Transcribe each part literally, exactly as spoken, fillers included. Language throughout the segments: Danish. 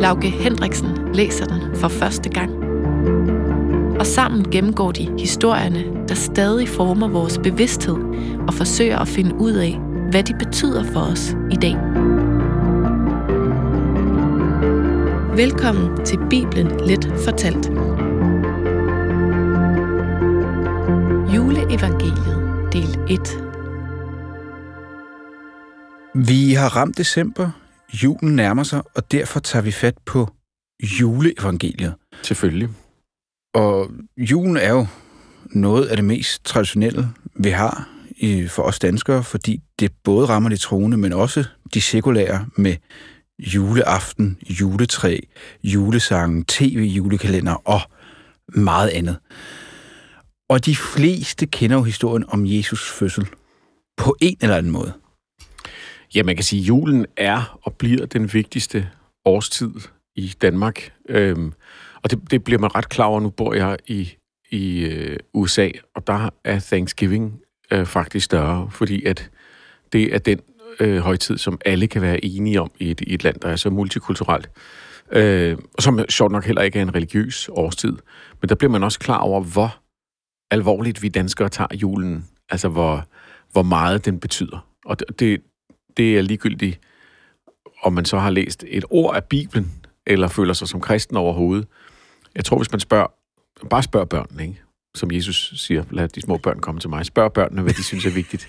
Lauge Hendriksen læser den for første gang. Og sammen gennemgår de historierne, der stadig former vores bevidsthed og forsøger at finde ud af, hvad de betyder for os i dag. Velkommen til Bibelen Let Fortalt. Juleevangeliet, del et. Vi har ramt december. Julen nærmer sig, og derfor tager vi fat på juleevangeliet. Selvfølgelig. Og julen er jo noget af det mest traditionelle, vi har for os danskere, fordi det både rammer de troende, men også de sekulære med juleaften, juletræ, julesange, tv-julekalender og meget andet. Og de fleste kender jo historien om Jesus' fødsel på en eller anden måde. Ja, man kan sige, at julen er og bliver den vigtigste årstid i Danmark. Øhm, og det, det bliver man ret klar over. Nu bor jeg i, i øh, U S A, og der er Thanksgiving øh, faktisk større, fordi at det er den øh, højtid, som alle kan være enige om i et, i et land, der er så multikulturelt. Øh, og som sjovt nok heller ikke er en religiøs årstid. Men der bliver man også klar over, hvor alvorligt vi danskere tager julen. Altså, hvor, hvor meget den betyder. Og det Det er ligegyldigt, om man så har læst et ord af Bibelen, eller føler sig som kristen overhovedet. Jeg tror, hvis man spørger, bare spørg børnene, ikke? Som Jesus siger, lad de små børn komme til mig. Spørg børnene, hvad de synes er vigtigt.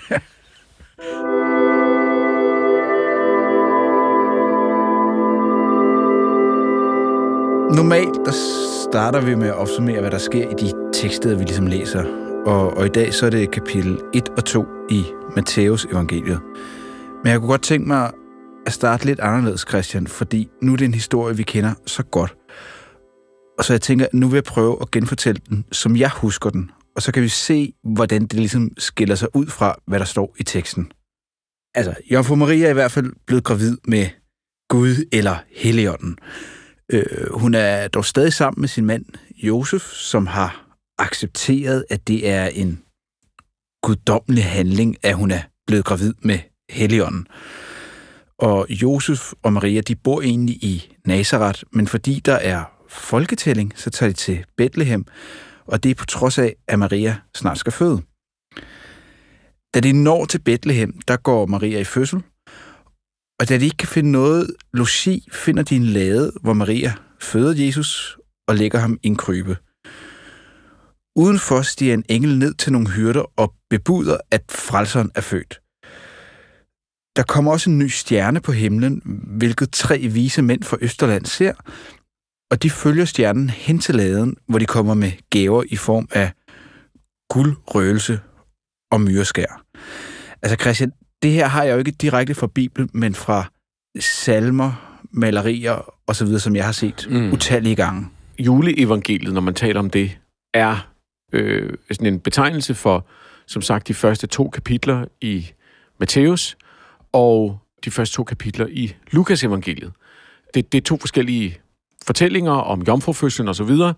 Normalt, der starter vi med at opsummere, hvad der sker i de tekster, vi ligesom læser. Og, og i dag, så er det kapitel et og to i Matthæusevangeliet. Men jeg kunne godt tænke mig at starte lidt anderledes, Christian, fordi nu er det en historie, vi kender så godt. Og så jeg tænker, at nu vil jeg prøve at genfortælle den, som jeg husker den. Og så kan vi se, hvordan det ligesom skiller sig ud fra, hvad der står i teksten. Altså, Jomfru Maria er i hvert fald blevet gravid med Gud eller Helligånden. Øh, hun er dog stadig sammen med sin mand, Josef, som har accepteret, at det er en guddommelig handling, at hun er blevet gravid med Helligånden. Og Josef og Maria, de bor egentlig i Nazaret, men fordi der er folketælling, så tager de til Bethlehem, og det er på trods af, at Maria snart skal føde. Da de når til Bethlehem, der går Maria i fødsel, og da de ikke kan finde noget logi, finder de en lade, hvor Maria føder Jesus og lægger ham i en krybe. Udenfor stiger en engel ned til nogle hyrder og bebuder, at frelseren er født. Der kommer også en ny stjerne på himlen, hvilket tre vise mænd fra Østerland ser, og de følger stjernen hen til laden, hvor de kommer med gaver i form af guld, røgelse og myreskær. Altså Christian, det her har jeg jo ikke direkte fra Bibelen, men fra salmer, malerier osv., som jeg har set mm. utallige gange. Juleevangeliet, når man taler om det, er øh, sådan en betegnelse for, som sagt, de første to kapitler i Matthæus, og de første to kapitler i Lukas-evangeliet. Det, det er to forskellige fortællinger om jomfrufødslen og så videre,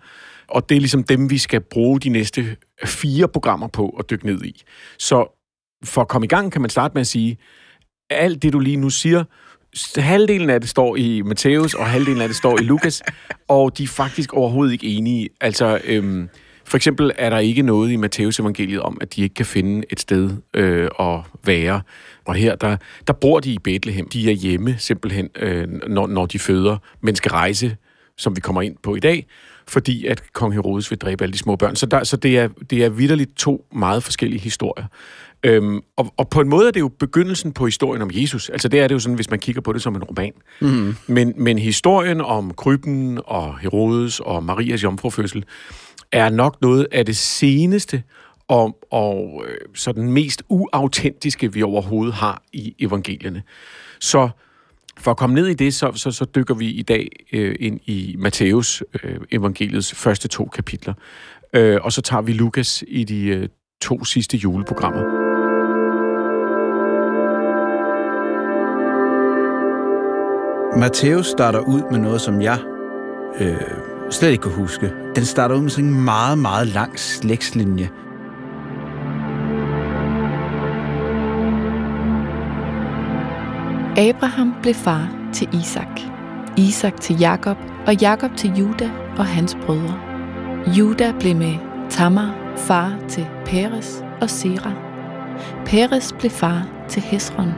og det er ligesom dem, vi skal bruge de næste fire programmer på at dykke ned i. Så for at komme i gang, kan man starte med at sige, alt det, du lige nu siger, halvdelen af det står i Matthæus, og halvdelen af det står i Lukas, og de er faktisk overhovedet ikke enige. Altså, øhm, for eksempel er der ikke noget i Matthæusevangeliet om, at de ikke kan finde et sted øh, at være. Og her, der, der bor de i Bethlehem. De er hjemme simpelthen, øh, når, når de føder, men skal rejse, som vi kommer ind på i dag, fordi at kong Herodes vil dræbe alle de små børn. Så, der, så det er, det er vitterligt to meget forskellige historier. Øhm, og, og på en måde er det jo begyndelsen på historien om Jesus. Altså det er det jo sådan, hvis man kigger på det som en roman. Mm. Men, men historien om krybben og Herodes og Marias jomfrufødsel er nok noget af det seneste og, og så den mest uautentiske, vi overhovedet har i evangelierne. Så For at komme ned i det, så, så, så dykker vi i dag øh, ind i Matthæus øh, evangeliets første to kapitler. Øh, og så tager vi Lukas i de øh, to sidste juleprogrammer. Matthæus starter ud med noget, som jeg øh, slet ikke kan huske. Den starter ud med sådan en meget, meget lang slægtslinje. Abraham blev far til Isak, Isak til Jakob og Jakob til Juda og hans brødre. Juda blev med Tamar far til Peres og Sera. Peres blev far til Hesron,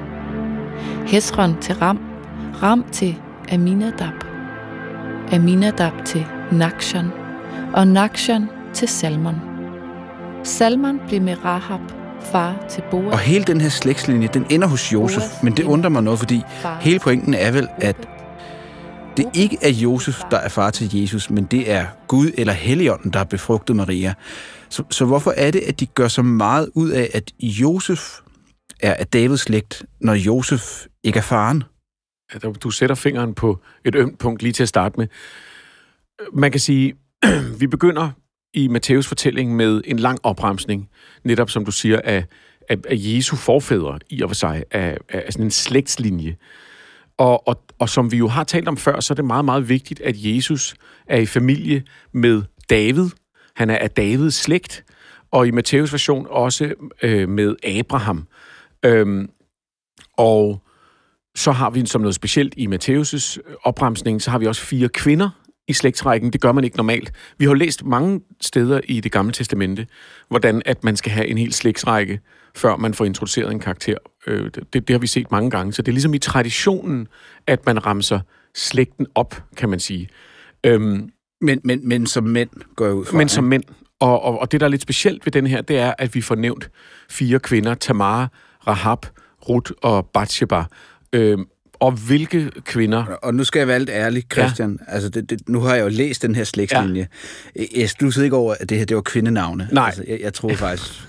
Hesron til Ram, Ram til Aminadab, Aminadab til Nakshan og Nakshan til Salmon. Salmon blev med Rahab far til Boaz. Og hele den her slægtslinje, den ender hos Josef, men det undrer mig noget, fordi hele pointen er vel, at det ikke er Josef, der er far til Jesus, men det er Gud eller Helligånden, der har befrugtet Maria. Så, så hvorfor er det, at de gør så meget ud af, at Josef er af Davids slægt, når Josef ikke er faren? Du sætter fingeren på et ømt punkt lige til at starte med. Man kan sige, vi begynder i Matthæus fortælling med en lang opremsning, netop som du siger, af, af, af Jesu forfædre i og for sig, af, af sådan en slægtslinje. Og, og, og som vi jo har talt om før, så er det meget, meget vigtigt, at Jesus er i familie med David. Han er af Davids slægt, og i Matthæus version også øh, med Abraham. Øhm, og så har vi, som noget specielt i Matthæus' opremsning, så har vi også fire kvinder i slægtsrækken. Det gør man ikke normalt. Vi har læst mange steder i Det Gamle Testamente, hvordan at man skal have en hel slægtsrække, før man får introduceret en karakter. Det, det har vi set mange gange, så det er ligesom i traditionen, at man ramser slægten op, kan man sige. Øhm, men, men, men som mænd går jeg ud fra. Men som mænd. Og, og, og det, der er lidt specielt ved den her, det er, at vi får nævnt fire kvinder, Tamar, Rahab, Rut og Bathsheba. Øhm, Og hvilke kvinder... Og nu skal jeg være lidt ærlig, Christian. Ja. Altså, det, det, nu har jeg jo læst den her slægtslinje. Ja. Jeg sluttede ikke over, at det her det var kvindenavne. Nej. Altså, jeg, jeg troede faktisk...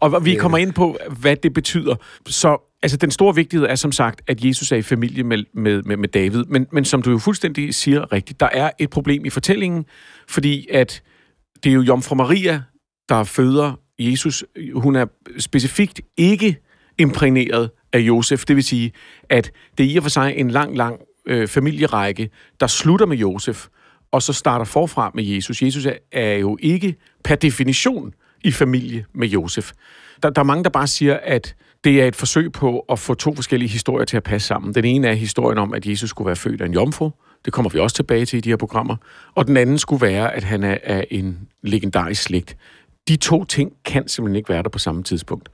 Og vi kommer ind på, hvad det betyder. Så altså, den store vigtighed er som sagt, at Jesus er i familie med, med, med, med David. Men, men som du jo fuldstændig siger rigtigt, der er et problem i fortællingen, fordi at det er jo Jomfru Maria, der føder Jesus. Hun er specifikt ikke imprægneret af Josef. Det vil sige, at det er i og for sig en lang, lang øh, familierække, der slutter med Josef, og så starter forfra med Jesus. Jesus er, er jo ikke per definition i familie med Josef. Der, der er mange, der bare siger, at det er et forsøg på at få to forskellige historier til at passe sammen. Den ene er historien om, at Jesus skulle være født af en jomfru. Det kommer vi også tilbage til i de her programmer. Og den anden skulle være, at han er af en legendarisk slægt. De to ting kan simpelthen ikke være der på samme tidspunkt.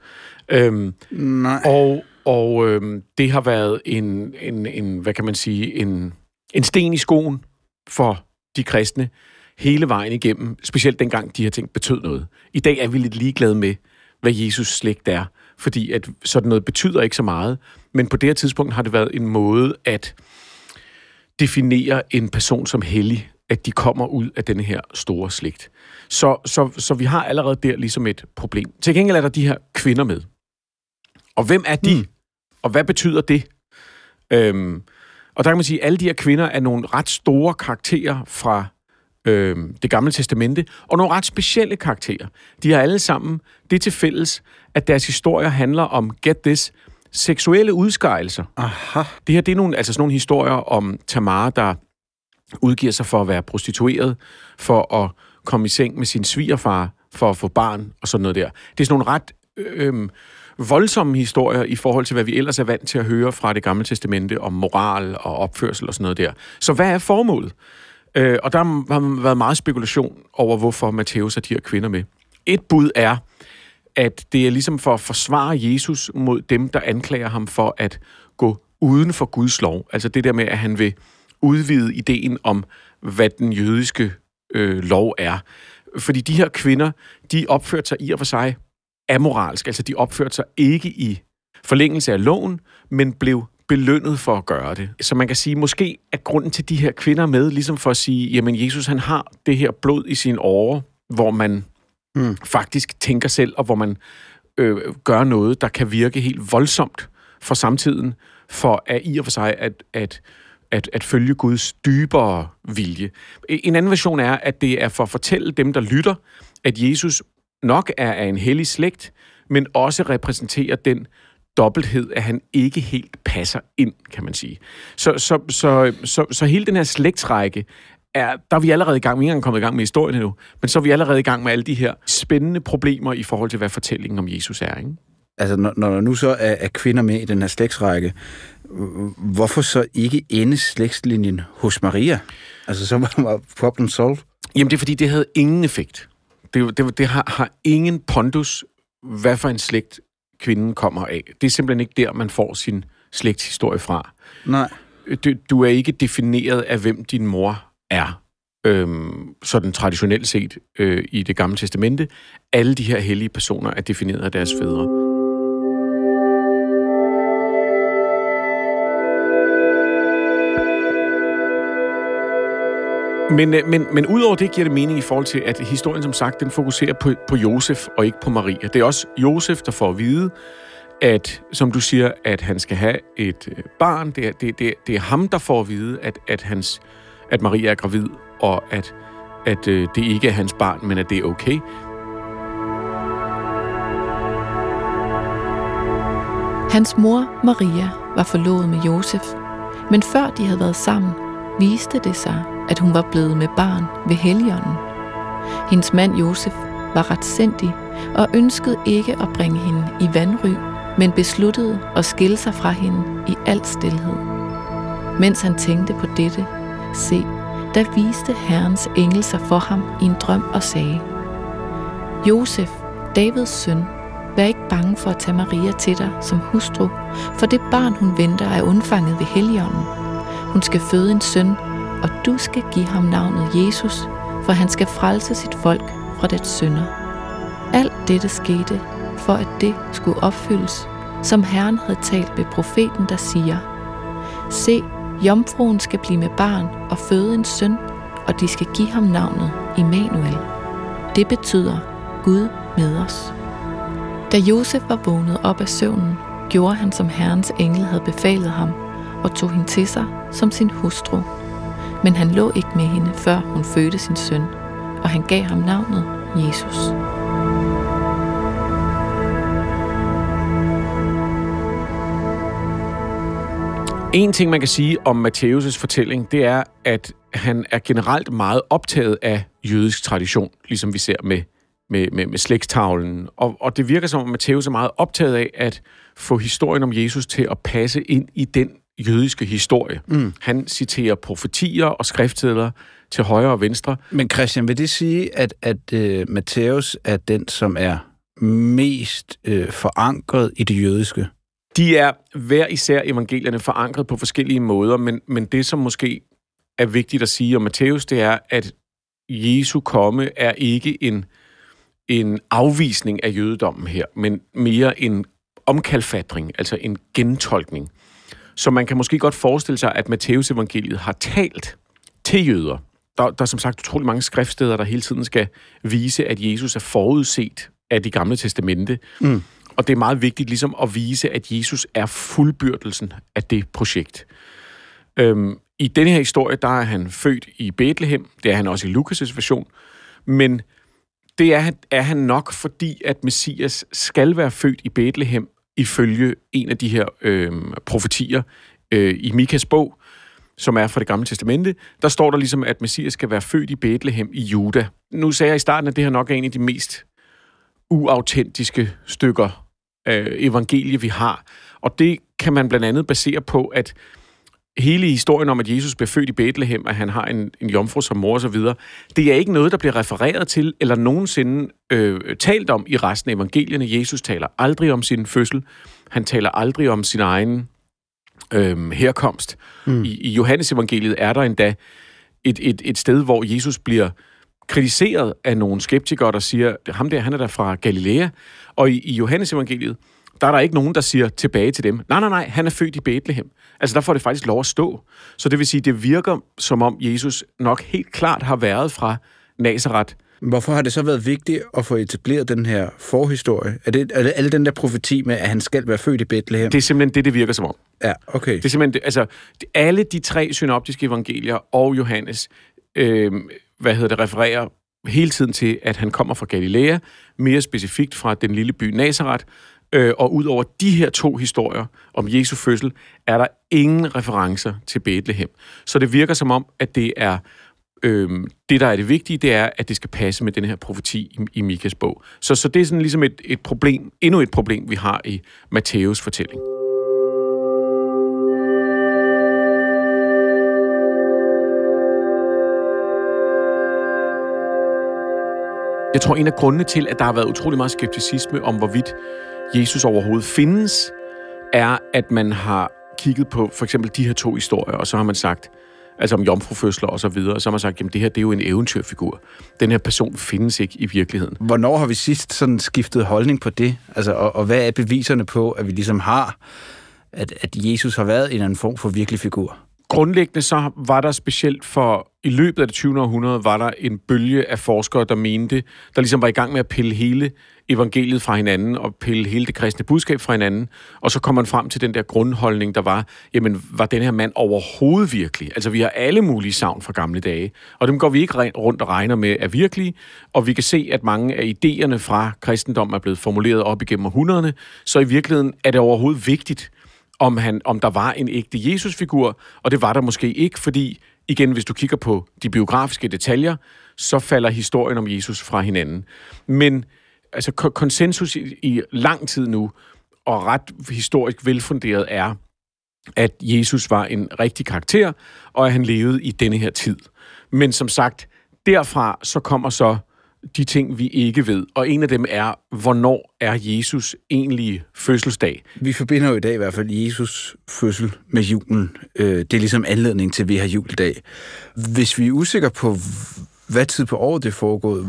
Øhm, Nej. Og Og øh, det har været en, en, en, hvad kan man sige, en, en sten i skoen for de kristne hele vejen igennem, specielt dengang de her ting betød noget. I dag er vi lidt ligeglade med, hvad Jesus slægt er, fordi at sådan noget betyder ikke så meget, men på det her tidspunkt har det været en måde at definere en person som hellig, at de kommer ud af denne her store slægt. Så, så, så vi har allerede der ligesom et problem. Til gengæld er der de her kvinder med. Og hvem er de? Hmm. Og hvad betyder det? Øhm, og der kan man sige, at alle de her kvinder er nogle ret store karakterer fra øhm, Det Gamle Testamente, og nogle ret specielle karakterer. De har alle sammen det til fælles, at deres historier handler om, get this, seksuelle udskejelser. Aha. Det her, det er nogle, altså sådan nogle historier om Tamar, der udgiver sig for at være prostitueret, for at komme i seng med sin svigerfar, for at få barn og sådan noget der. Det er sådan nogle ret... Øhm, voldsomme historier i forhold til, hvad vi ellers er vant til at høre fra Det Gamle Testamente om moral og opførsel og sådan noget der. Så hvad er formålet? Øh, og der har været meget spekulation over, hvorfor Matthæus har de her kvinder med. Et bud er, at det er ligesom for at forsvare Jesus mod dem, der anklager ham for at gå uden for Guds lov. Altså det der med, at han vil udvide ideen om, hvad den jødiske øh, lov er. Fordi de her kvinder, de opførte sig i og for sig amoralsk, altså de opførte sig ikke i forlængelse af loven, men blev belønnet for at gøre det. Så man kan sige, måske er grunden til de her kvinder med, ligesom for at sige, jamen Jesus han har det her blod i sine årer, hvor man mm. faktisk tænker selv, og hvor man øh, gør noget, der kan virke helt voldsomt for samtiden, for at i og for sig at, at, at, at følge Guds dybere vilje. En anden version er, at det er for at fortælle dem, der lytter, at Jesus nok er af en hellig slægt, men også repræsenterer den dobbelthed, at han ikke helt passer ind, kan man sige. Så, så, så, så, så hele den her slægtsrække, er, der er vi allerede i gang, vi er ikke engang kommet i gang med historien endnu, men så er vi allerede i gang med alle de her spændende problemer i forhold til, hvad fortællingen om Jesus er, ikke? Altså, når, når der nu så er, er kvinder med i den her slægtsrække, hvorfor så ikke ende slægtslinjen hos Maria? Altså, så var problem solved. Jamen, det er, fordi det havde ingen effekt. Det, det, det har, har ingen pondus, hvad for en slægt kvinden kommer af. Det er simpelthen ikke der, man får sin slægtshistorie fra. Nej. Du, du er ikke defineret af, hvem din mor er, øhm, sådan traditionelt set øh, i det gamle testamente. Alle de her hellige personer er defineret af deres fædre. Men, men, men udover det giver det mening i forhold til, at historien som sagt, den fokuserer på, på Josef og ikke på Maria. Det er også Josef, der får at vide, at, som du siger, at han skal have et barn. Det er, det, det, det er ham, der får at vide, at, at, hans, at Maria er gravid, og at, at det ikke er hans barn, men at det er okay. Hans mor, Maria, var forlovet med Josef, men før de havde været sammen, viste det sig, at hun var blevet med barn ved Helligånden. Hendes mand Josef var retsindig og ønskede ikke at bringe hende i vanry, men besluttede at skille sig fra hende i al stilhed. Mens han tænkte på dette, se, der viste Herrens engel sig for ham i en drøm og sagde: Josef, Davids søn, vær ikke bange for at tage Maria til dig som hustru, for det barn hun venter er undfanget ved Helligånden. Hun skal føde en søn, og du skal give ham navnet Jesus, for han skal frelse sit folk fra dets synder. Alt dette skete, for at det skulle opfyldes, som Herren havde talt ved profeten, der siger: Se, jomfruen skal blive med barn og føde en søn, og de skal give ham navnet Immanuel. Det betyder Gud med os. Da Josef var vågnet op af søvnen, gjorde han, som Herrens engel havde befalet ham, og tog hende til sig som sin hustru. Men han lå ikke med hende, før hun fødte sin søn, og han gav ham navnet Jesus. En ting, man kan sige om Matthæus' fortælling, det er, at han er generelt meget optaget af jødisk tradition, ligesom vi ser med, med, med, med slægtstavlen. Og, og det virker som om, Matthæus er meget optaget af at få historien om Jesus til at passe ind i den jødiske historie. Mm. Han citerer profetier og skriftsteder til højre og venstre. Men Christian, vil det sige, at, at uh, Matthæus er den, som er mest uh, forankret i det jødiske? De er hver især evangelierne forankret på forskellige måder, men, men det, som måske er vigtigt at sige om Matthæus, det er, at Jesu komme er ikke en, en afvisning af jødedommen her, men mere en omkalfatring, altså en gentolkning. Så man kan måske godt forestille sig, at Matthæusevangeliet har talt til jøder. Der, der er som sagt utrolig mange skriftsteder, der hele tiden skal vise, at Jesus er forudset af det gamle testamente. Mm. Og det er meget vigtigt ligesom at vise, at Jesus er fuldbyrdelsen af det projekt. Øhm, I denne her historie, der er han født i Bethlehem. Det er han også i Lukas' version. Men det er, er han nok, fordi at Messias skal være født i Bethlehem, ifølge en af de her øh, profetier øh, i Mikas bog, som er fra det gamle testamente, der står der ligesom, at Messias skal være født i Bethlehem i Juda. Nu sagde jeg i starten, at det her nok er en af de mest uautentiske stykker øh, evangelie, vi har. Og det kan man blandt andet basere på, at hele historien om, at Jesus blev født i Bethlehem, at han har en, en jomfru som mor osv., det er ikke noget, der bliver refereret til eller nogensinde øh, talt om i resten af evangelierne. Jesus taler aldrig om sin fødsel. Han taler aldrig om sin egen øh, herkomst. Mm. I, I Johannesevangeliet er der endda et, et, et sted, hvor Jesus bliver kritiseret af nogle skeptikere, der siger, ham der, han er der fra Galilea. Og i, i Johannesevangeliet, der er der ikke nogen, der siger tilbage til dem, nej, nej, nej, han er født i Bethlehem. Altså, der får det faktisk lov at stå. Så det vil sige, det virker, som om Jesus nok helt klart har været fra Nazaret, Hvorfor har det så været vigtigt at få etableret den her forhistorie? Er det, er det alle den der profeti med, at han skal være født i Bethlehem? Det er simpelthen det, det virker som om. Ja, okay. Det er simpelthen det, altså, alle de tre synoptiske evangelier og Johannes, øh, hvad hedder det, refererer hele tiden til, at han kommer fra Galilea, mere specifikt fra den lille by Nazareth, øh, og ud over de her to historier om Jesu fødsel, er der ingen referencer til Bethlehem. Så det virker som om, at det er... Det, der er det vigtige, det er, at det skal passe med den her profeti i Mikas bog. Så, så det er sådan ligesom et, et problem, endnu et problem, vi har i Matthæus' fortælling. Jeg tror, en af grundene til, at der har været utrolig meget skepticisme om, hvorvidt Jesus overhovedet findes, er, at man har kigget på for eksempel de her to historier, og så har man sagt... altså om jomfrufødsler og så videre, og så har man sagt, jamen det her, det er jo en eventyrfigur. Den her person findes ikke i virkeligheden. Hvornår har vi sidst sådan skiftet holdning på det? Altså, og, og hvad er beviserne på, at vi ligesom har, at, at Jesus har været en eller anden form for virkelig figur? Grundlæggende så var der specielt for, i løbet af det tyvende århundrede, var der en bølge af forskere, der mente, der ligesom var i gang med at pille hele evangeliet fra hinanden, og pille hele det kristne budskab fra hinanden, og så kom man frem til den der grundholdning, der var, jamen, var den her mand overhovedet virkelig? Altså, vi har alle mulige savn fra gamle dage, og dem går vi ikke rundt og regner med er virkelige, og vi kan se, at mange af idéerne fra kristendommen er blevet formuleret op igennem århundrederne, så i virkeligheden er det overhovedet vigtigt, om, han, om der var en ægte Jesusfigur, og det var der måske ikke, fordi, igen, hvis du kigger på de biografiske detaljer, så falder historien om Jesus fra hinanden. Men altså, konsensus i, i lang tid nu, og ret historisk velfunderet, er, at Jesus var en rigtig karakter, og at han levede i denne her tid. Men som sagt, derfra så kommer så de ting, vi ikke ved. Og en af dem er, hvornår er Jesus egentlig fødselsdag? Vi forbinder jo i dag i hvert fald Jesus fødsel med julen. Det er ligesom anledning til, at vi har juledag. Hvis vi er usikre på, hvad tid på året det er foregået,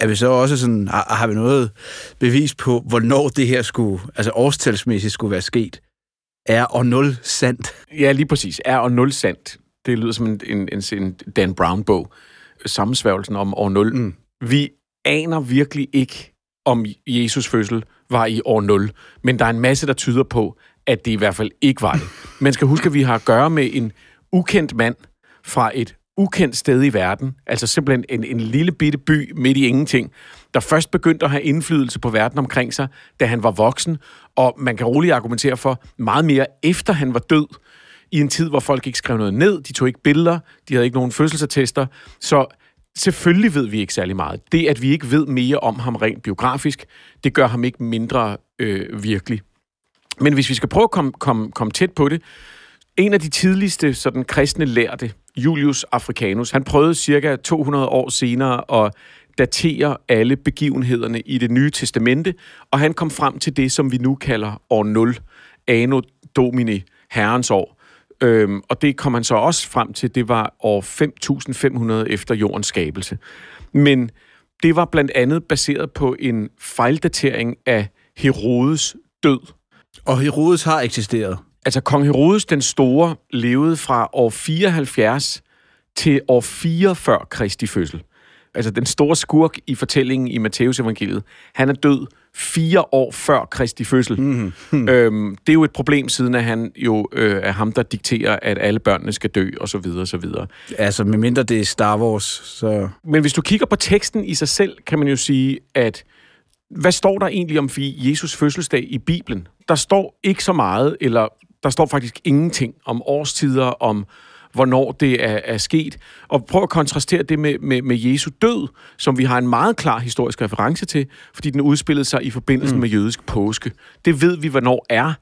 er vi så også sådan, har vi noget bevis på, hvornår det her skulle, altså årstalsmæssigt skulle være sket? Er og nul sandt? Ja, lige præcis. Er og nul sandt. Det lyder som en, en, en Dan Brown-bog. Sammensværgelsen om år nul. Mm. Vi aner virkelig ikke, om Jesus fødsel var i år nul, men der er en masse, der tyder på, at det i hvert fald ikke var det. Man skal huske, at vi har at gøre med en ukendt mand fra et ukendt sted i verden, altså simpelthen en, en lille bitte by midt i ingenting, der først begyndte at have indflydelse på verden omkring sig, da han var voksen, og man kan roligt argumentere for meget mere efter han var død, i en tid, hvor folk ikke skrev noget ned, de tog ikke billeder, de havde ikke nogen fødselsattester, så selvfølgelig ved vi ikke særlig meget. Det, at vi ikke ved mere om ham rent biografisk, det gør ham ikke mindre øh, virkelig. Men hvis vi skal prøve at komme kom, kom tæt på det, en af de tidligste sådan, kristne lærte, Julius Africanus, han prøvede cirka to hundrede år senere at datere alle begivenhederne i det nye testamente, og han kom frem til det, som vi nu kalder år nul, anno domini, herrens år. Øhm, og det kom han så også frem til, det var år fem tusind fem hundrede efter jordens skabelse. Men det var blandt andet baseret på en fejldatering af Herodes død. Og Herodes har eksisteret? Altså, kong Herodes den Store levede fra år fireoghalvfjerds til år fire før Kristi fødsel. Altså, den store skurk i fortællingen i Matthæusevangeliet, han er død fire år før Kristi fødsel. Mm-hmm. Øhm, det er jo et problem, siden at han jo øh, er ham, der dikterer, at alle børnene skal dø, og så videre, og så videre. Altså, medmindre det er Star Wars, så... Men hvis du kigger på teksten i sig selv, kan man jo sige, at hvad står der egentlig om Jesus fødselsdag i Bibelen? Der står ikke så meget, eller der står faktisk ingenting om årstider, om hvornår det er, er sket. Og prøv at kontrastere det med, med, med Jesu død, som vi har en meget klar historisk reference til, fordi den udspillede sig i forbindelse mm. med jødisk påske. Det ved vi, hvornår er.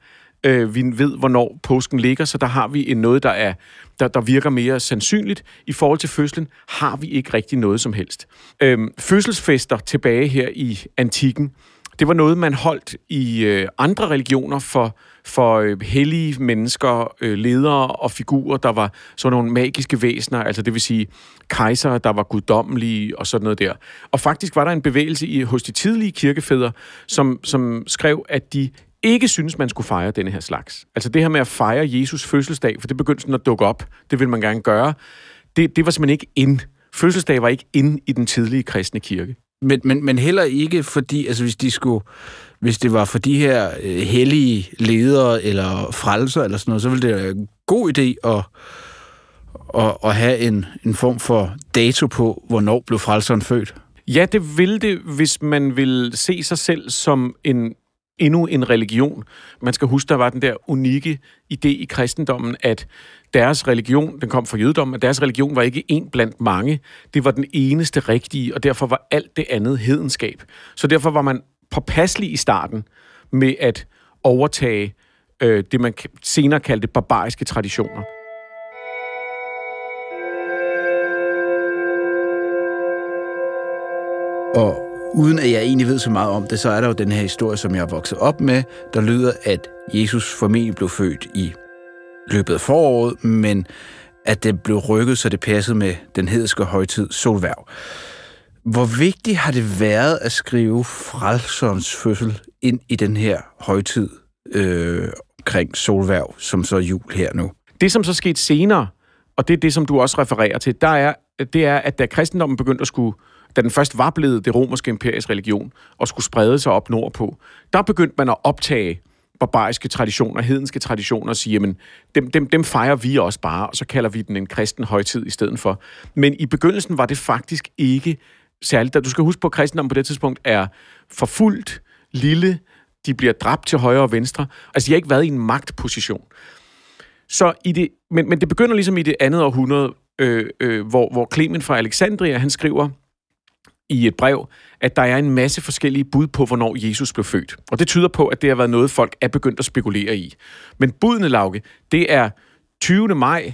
Øh, vi ved, hvornår påsken ligger, så der har vi en noget, der, er, der, der virker mere sandsynligt. I forhold til fødslen har vi ikke rigtig noget som helst. Øh, fødselsfester tilbage her i antikken, det var noget, man holdt i øh, andre religioner for, for øh, hellige mennesker, øh, ledere og figurer, der var sådan nogle magiske væsener, altså det vil sige kejsere, der var guddommelige og sådan noget der. Og faktisk var der en bevægelse i, hos de tidlige kirkefædre, som, som skrev, at de ikke synes man skulle fejre denne her slags. Altså det her med at fejre Jesus fødselsdag, for det begyndte sådan at dukke op, det ville man gerne gøre, det, det var simpelthen ikke in Fødselsdag var ikke inde i den tidlige kristne kirke. Men, men, men heller ikke fordi, altså hvis de skulle, hvis det var for de her øh, hellige ledere eller frelser eller sådan noget, så ville det være en god idé at, at, at have en, en form for dato på, hvornår blev frelseren født. Ja, det ville det, hvis man ville se sig selv som en, endnu en religion. Man skal huske, der var den der unikke idé i kristendommen, at deres religion, den kom fra jødedommen, at deres religion var ikke en blandt mange. Det var den eneste rigtige, og derfor var alt det andet hedenskab. Så derfor var man påpasselig i starten med at overtage øh, det, man senere kaldte barbariske traditioner. Og uden at jeg egentlig ved så meget om det, så er der jo den her historie, som jeg er vokset op med, der lyder, at Jesus formentlig blev født i løbet af foråret, men at det blev rykket, så det passede med den hedenske højtid solhverv. Hvor vigtigt har det været at skrive frelserens fødsel ind i den her højtid øh, omkring solhverv, som så er jul her nu? Det, som så skete senere, og det er det, som du også refererer til, der er, det er, at da kristendommen begyndte at skulle da den først var blevet det romerske imperiets religion, og skulle sprede sig op nordpå, der begyndte man at optage barbariske traditioner, hedenske traditioner, og sige, jamen, dem, dem, dem fejrer vi også bare, og så kalder vi den en kristen højtid i stedet for. Men i begyndelsen var det faktisk ikke særligt. Du skal huske på, at kristendommen på det tidspunkt er forfulgt, lille, de bliver dræbt til højre og venstre. Altså, de har ikke været i en magtposition. Så i det, men, men det begynder ligesom i det andet århundrede, øh, øh, hvor, hvor Klemen fra Alexandria, han skriver i et brev, at der er en masse forskellige bud på, hvornår Jesus blev født. Og det tyder på, at det har været noget, folk er begyndt at spekulere i. Men budene, Lauge, det er tyvende maj,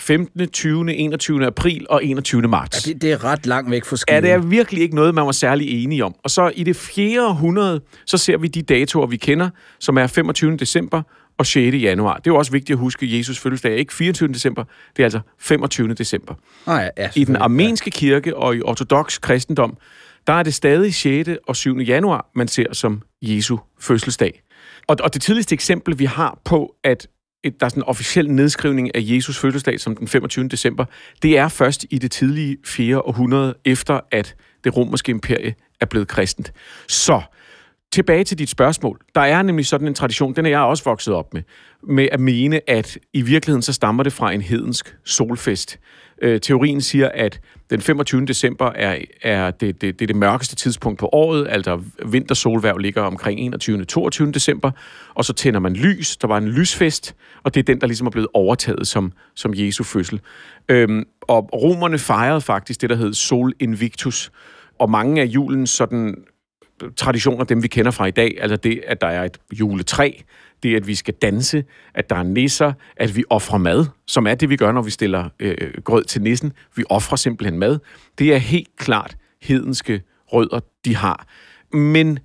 femtende, tyvende, enogtyvende april og enogtyvende marts. Ja, det, det er ret langt væk fra skiden. Ja, det er virkelig ikke noget, man var særlig enige om. Og så i det fjerde århundrede, så ser vi de datoer, vi kender, som er femogtyvende december og sjette januar. Det er jo også vigtigt at huske, at Jesus fødselsdag er ikke fireogtyvende december, det er altså femogtyvende december. Oh ja, ja, I den armenske kirke og i ortodoks kristendom, der er det stadig sjette og syvende januar, man ser som Jesu fødselsdag. Og, og det tidligste eksempel, vi har på, at et, der er sådan en officiel nedskrivning af Jesus fødselsdag som den femogtyvende december, det er først i det tidlige fjerde århundrede, efter at det romerske imperie er blevet kristent. Så tilbage til dit spørgsmål. Der er nemlig sådan en tradition, den er jeg også vokset op med, med at mene, at i virkeligheden så stammer det fra en hedensk solfest. Øh, teorien siger, at den femogtyvende december er, er det, det, det, det mørkeste tidspunkt på året, altså vintersolhverv ligger omkring enogtyvende og toogtyvende december, og så tænder man lys, der var en lysfest, og det er den, der ligesom er blevet overtaget som, som Jesu fødsel. Øhm, og romerne fejrede faktisk det, der hed Sol Invictus, og mange af julens sådan traditioner, dem vi kender fra i dag, altså det, at der er et juletræ, det, at vi skal danse, at der er nisser, at vi offrer mad, som er det, vi gør, når vi stiller øh, grød til nissen. Vi offrer simpelthen mad. Det er helt klart hedenske rødder, de har. Men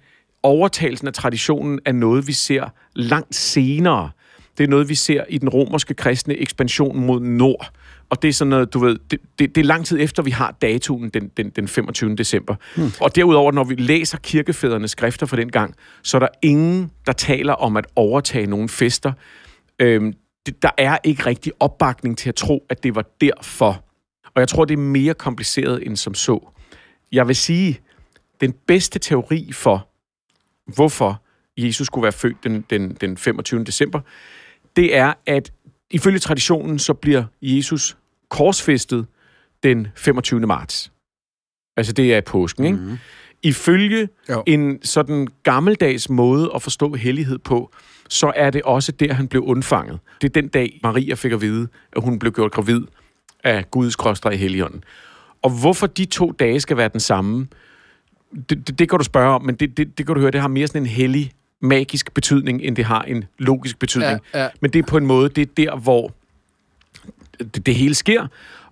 overtagelsen af traditionen er noget, vi ser langt senere. Det er noget, vi ser i den romerske kristne ekspansion mod nord. Og det er sådan noget, du ved, det, det, det er lang tid efter, vi har datoen den, den, den femogtyvende december. Hmm. Og derudover, når vi læser kirkefædrenes skrifter fra den gang, så er der ingen, der taler om at overtage nogle fester. Øhm, det, der er ikke rigtig opbakning til at tro, at det var derfor. Og jeg tror, det er mere kompliceret end som så. Jeg vil sige, den bedste teori for, hvorfor Jesus skulle være født den, den, den femogtyvende december, det er, at ifølge traditionen, så bliver Jesus korsfæstet den femogtyvende marts. Altså, det er påsken, ikke? Mm-hmm. Ifølge jo. En sådan gammeldags måde at forstå hellighed på, så er det også der, han blev undfanget. Det er den dag, Maria fik at vide, at hun blev gjort gravid af Guds krosstræ i Helligånden. Og hvorfor de to dage skal være den samme, det, det, det kan du spørge om, men det, det, det kan du høre, det har mere sådan en hellig magisk betydning, end det har en logisk betydning. Ja, ja. Men det er på en måde, det er der, hvor det, det hele sker.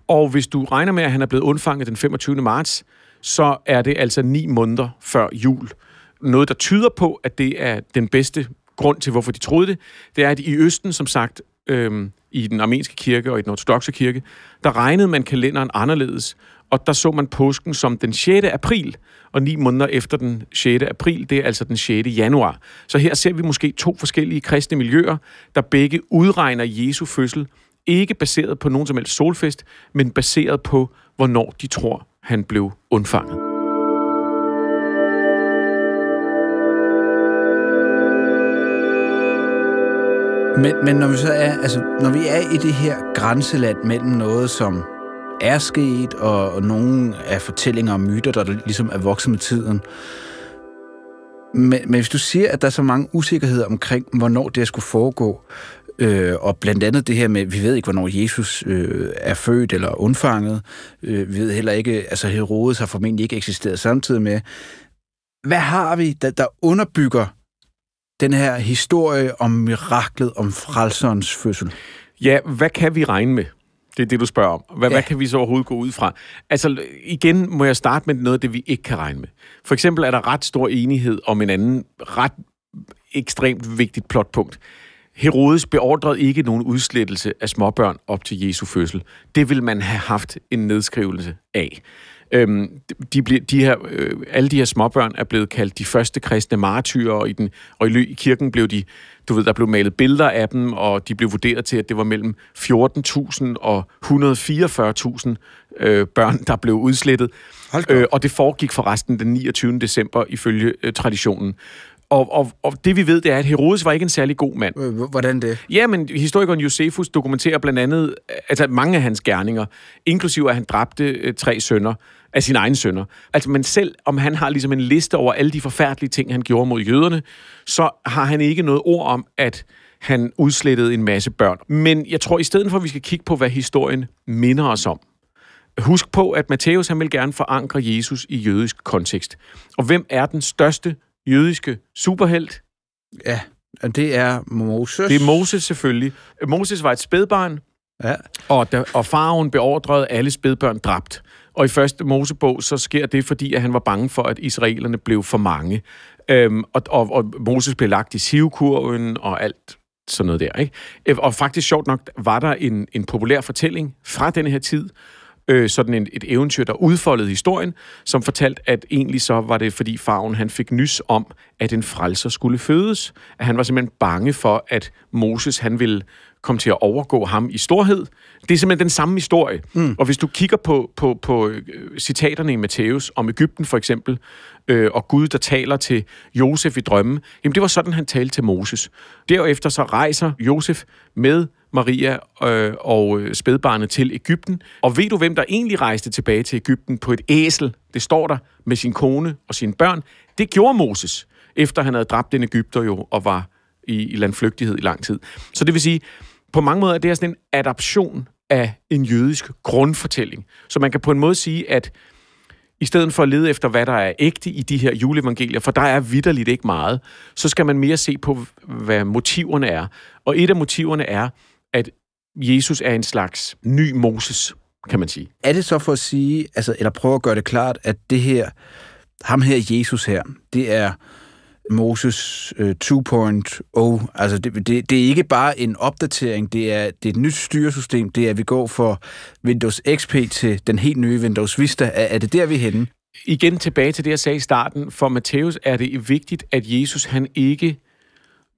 Og hvis du regner med, at han er blevet undfanget den femogtyvende marts, så er det altså ni måneder før jul. Noget, der tyder på, at det er den bedste grund til, hvorfor de troede det, det er, at i Østen, som sagt, øhm, i den armenske kirke og i den ortodokse kirke, der regnede man kalenderen anderledes, og der så man påsken som den sjette april, og ni måneder efter den sjette april, det er altså den sjette januar. Så her ser vi måske to forskellige kristne miljøer, der begge udregner Jesu fødsel ikke baseret på nogen som helst solfest, men baseret på, hvornår de tror, han blev undfanget. Men, men når vi så er, altså, når vi er i det her grænseland mellem noget, som er sket, og, og nogle af fortællinger og myter, der ligesom er vokset med tiden. Men, men hvis du siger, at der er så mange usikkerheder omkring, hvornår det skulle foregå, øh, og blandt andet det her med, vi ved ikke, hvornår Jesus øh, er født eller undfanget, øh, vi ved heller ikke, altså Herodes har formentlig ikke eksisteret samtidig med. Hvad har vi, der, der underbygger den her historie om miraklet om frelserens fødsel? Ja, hvad kan vi regne med? Det er det, du spørger om. Hvad, ja. hvad kan vi så overhovedet gå ud fra? Altså, igen må jeg starte med noget af det, vi ikke kan regne med. For eksempel er der ret stor enighed om en anden ret ekstremt vigtigt plotpunkt. Herodes beordrede ikke nogen udslettelse af småbørn op til Jesu fødsel. Det vil man have haft en nedskrivelse af. Øhm, de bliver, de her, øh, alle de her småbørn er blevet kaldt de første kristne martyrer, og i, den, og i kirken blev de, du ved, der blev malet billeder af dem, og de blev vurderet til, at det var mellem fjorten tusind og et hundrede og fireogfyrre tusind øh, børn, der blev udslettet. Øh, og det foregik forresten den niogtyvende december ifølge øh, traditionen. Og, og, og det vi ved, det er, at Herodes var ikke en særlig god mand. Hvordan det? Ja, men historikeren Josefus dokumenterer blandt andet altså mange af hans gerninger, inklusive at han dræbte tre sønner af sine egne sønner. Altså, men selv om han har ligesom en liste over alle de forfærdelige ting, han gjorde mod jøderne, så har han ikke noget ord om, at han udslettede en masse børn. Men jeg tror, i stedet for, at vi skal kigge på, hvad historien minder os om, husk på, at Matthæus, han vil gerne forankre Jesus i jødisk kontekst. Og hvem er den største jødiske superhelt? Ja, det er Moses. Det er Moses, selvfølgelig. Moses var et spædbarn, ja. og, der, og faraoen beordrede alle spædbørn dræbt. Og i første Mosebog, så sker det, fordi at han var bange for, at israelerne blev for mange. Øhm, og, og, og Moses blev lagt i sivkurven og alt sådan noget der, ikke? Og faktisk, sjovt nok, var der en, en populær fortælling fra denne her tid, Øh, sådan en, et eventyr, der udfoldede historien, som fortalte, at egentlig så var det, fordi farven han fik nys om, at en frelser skulle fødes. At han var simpelthen bange for, at Moses, han ville komme til at overgå ham i storhed. Det er simpelthen den samme historie. Mm. Og hvis du kigger på, på, på citaterne i Matthæus om Egypten for eksempel, øh, og Gud, der taler til Josef i drømmen, jamen det var sådan, han talte til Moses. Derefter så rejser Josef med Maria øh, og spædbarnet til Egypten. Og ved du, hvem der egentlig rejste tilbage til Egypten på et æsel? Det står der, med sin kone og sine børn. Det gjorde Moses, efter han havde dræbt en egypter jo, og var i, i landflygtighed i lang tid. Så det vil sige, på mange måder er det sådan en adaption af en jødisk grundfortælling. Så man kan på en måde sige, at i stedet for at lede efter, hvad der er ægte i de her juleevangelier, for der er vitterligt ikke meget, så skal man mere se på, hvad motiverne er. Og et af motiverne er, at Jesus er en slags ny Moses, kan man sige. Er det så for at sige, altså, eller prøve at gøre det klart, at det her, ham her Jesus her, det er Moses øh, to punkt nul. Altså, det, det, det er ikke bare en opdatering, det er, det er et nyt styresystem, det er, at vi går fra Windows X P til den helt nye Windows Vista. Er, er det der, vi er henne? Igen tilbage til det, jeg sagde i starten. For Matthæus er det vigtigt, at Jesus, han ikke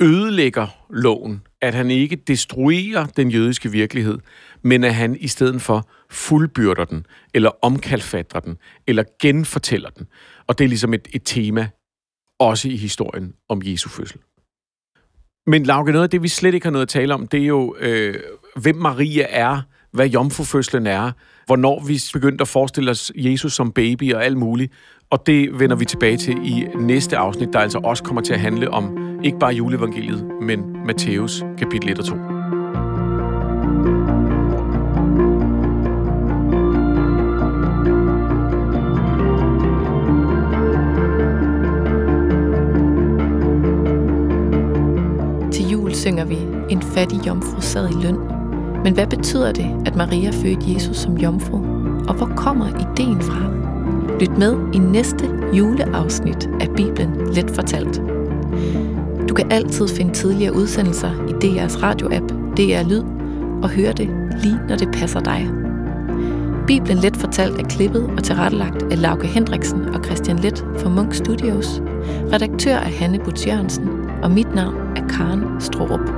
ødelægger loven, at han ikke destruerer den jødiske virkelighed, men at han i stedet for fuldbyrder den, eller omkalfatrer den, eller genfortæller den. Og det er ligesom et, et tema, også i historien om Jesu fødsel. Men Lauge, noget af det, vi slet ikke har noget at tale om, det er jo, øh, hvem Maria er, hvad jomfrufødslen er, hvornår vi begyndte at forestille os Jesus som baby og alt muligt. Og det vender vi tilbage til i næste afsnit, der altså også kommer til at handle om ikke bare juleevangeliet, men Matthæus kapitel et og to. Til jul synger vi, en fattig jomfru sad i løn. Men hvad betyder det, at Maria fødte Jesus som jomfru? Og hvor kommer ideen fra? Lyt med i næste juleafsnit af Bibelen Let Fortalt. Du kan altid finde tidligere udsendelser i D R's radioapp D R Lyd og høre det lige når det passer dig. Bibelen Let Fortalt er klippet og tilrettelagt af Lauge Hendriksen og Kristian Leth fra Munk Studios. Redaktør er Hanne Budtz-Jørgensen, og mit navn er Karen Strohrup.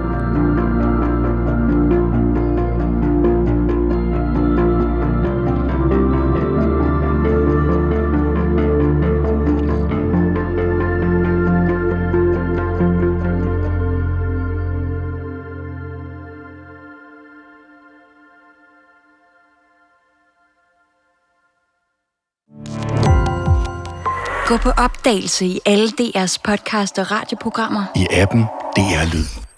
Gå på opdagelse i alle D R's podcast og radioprogrammer. I appen D R Lyd.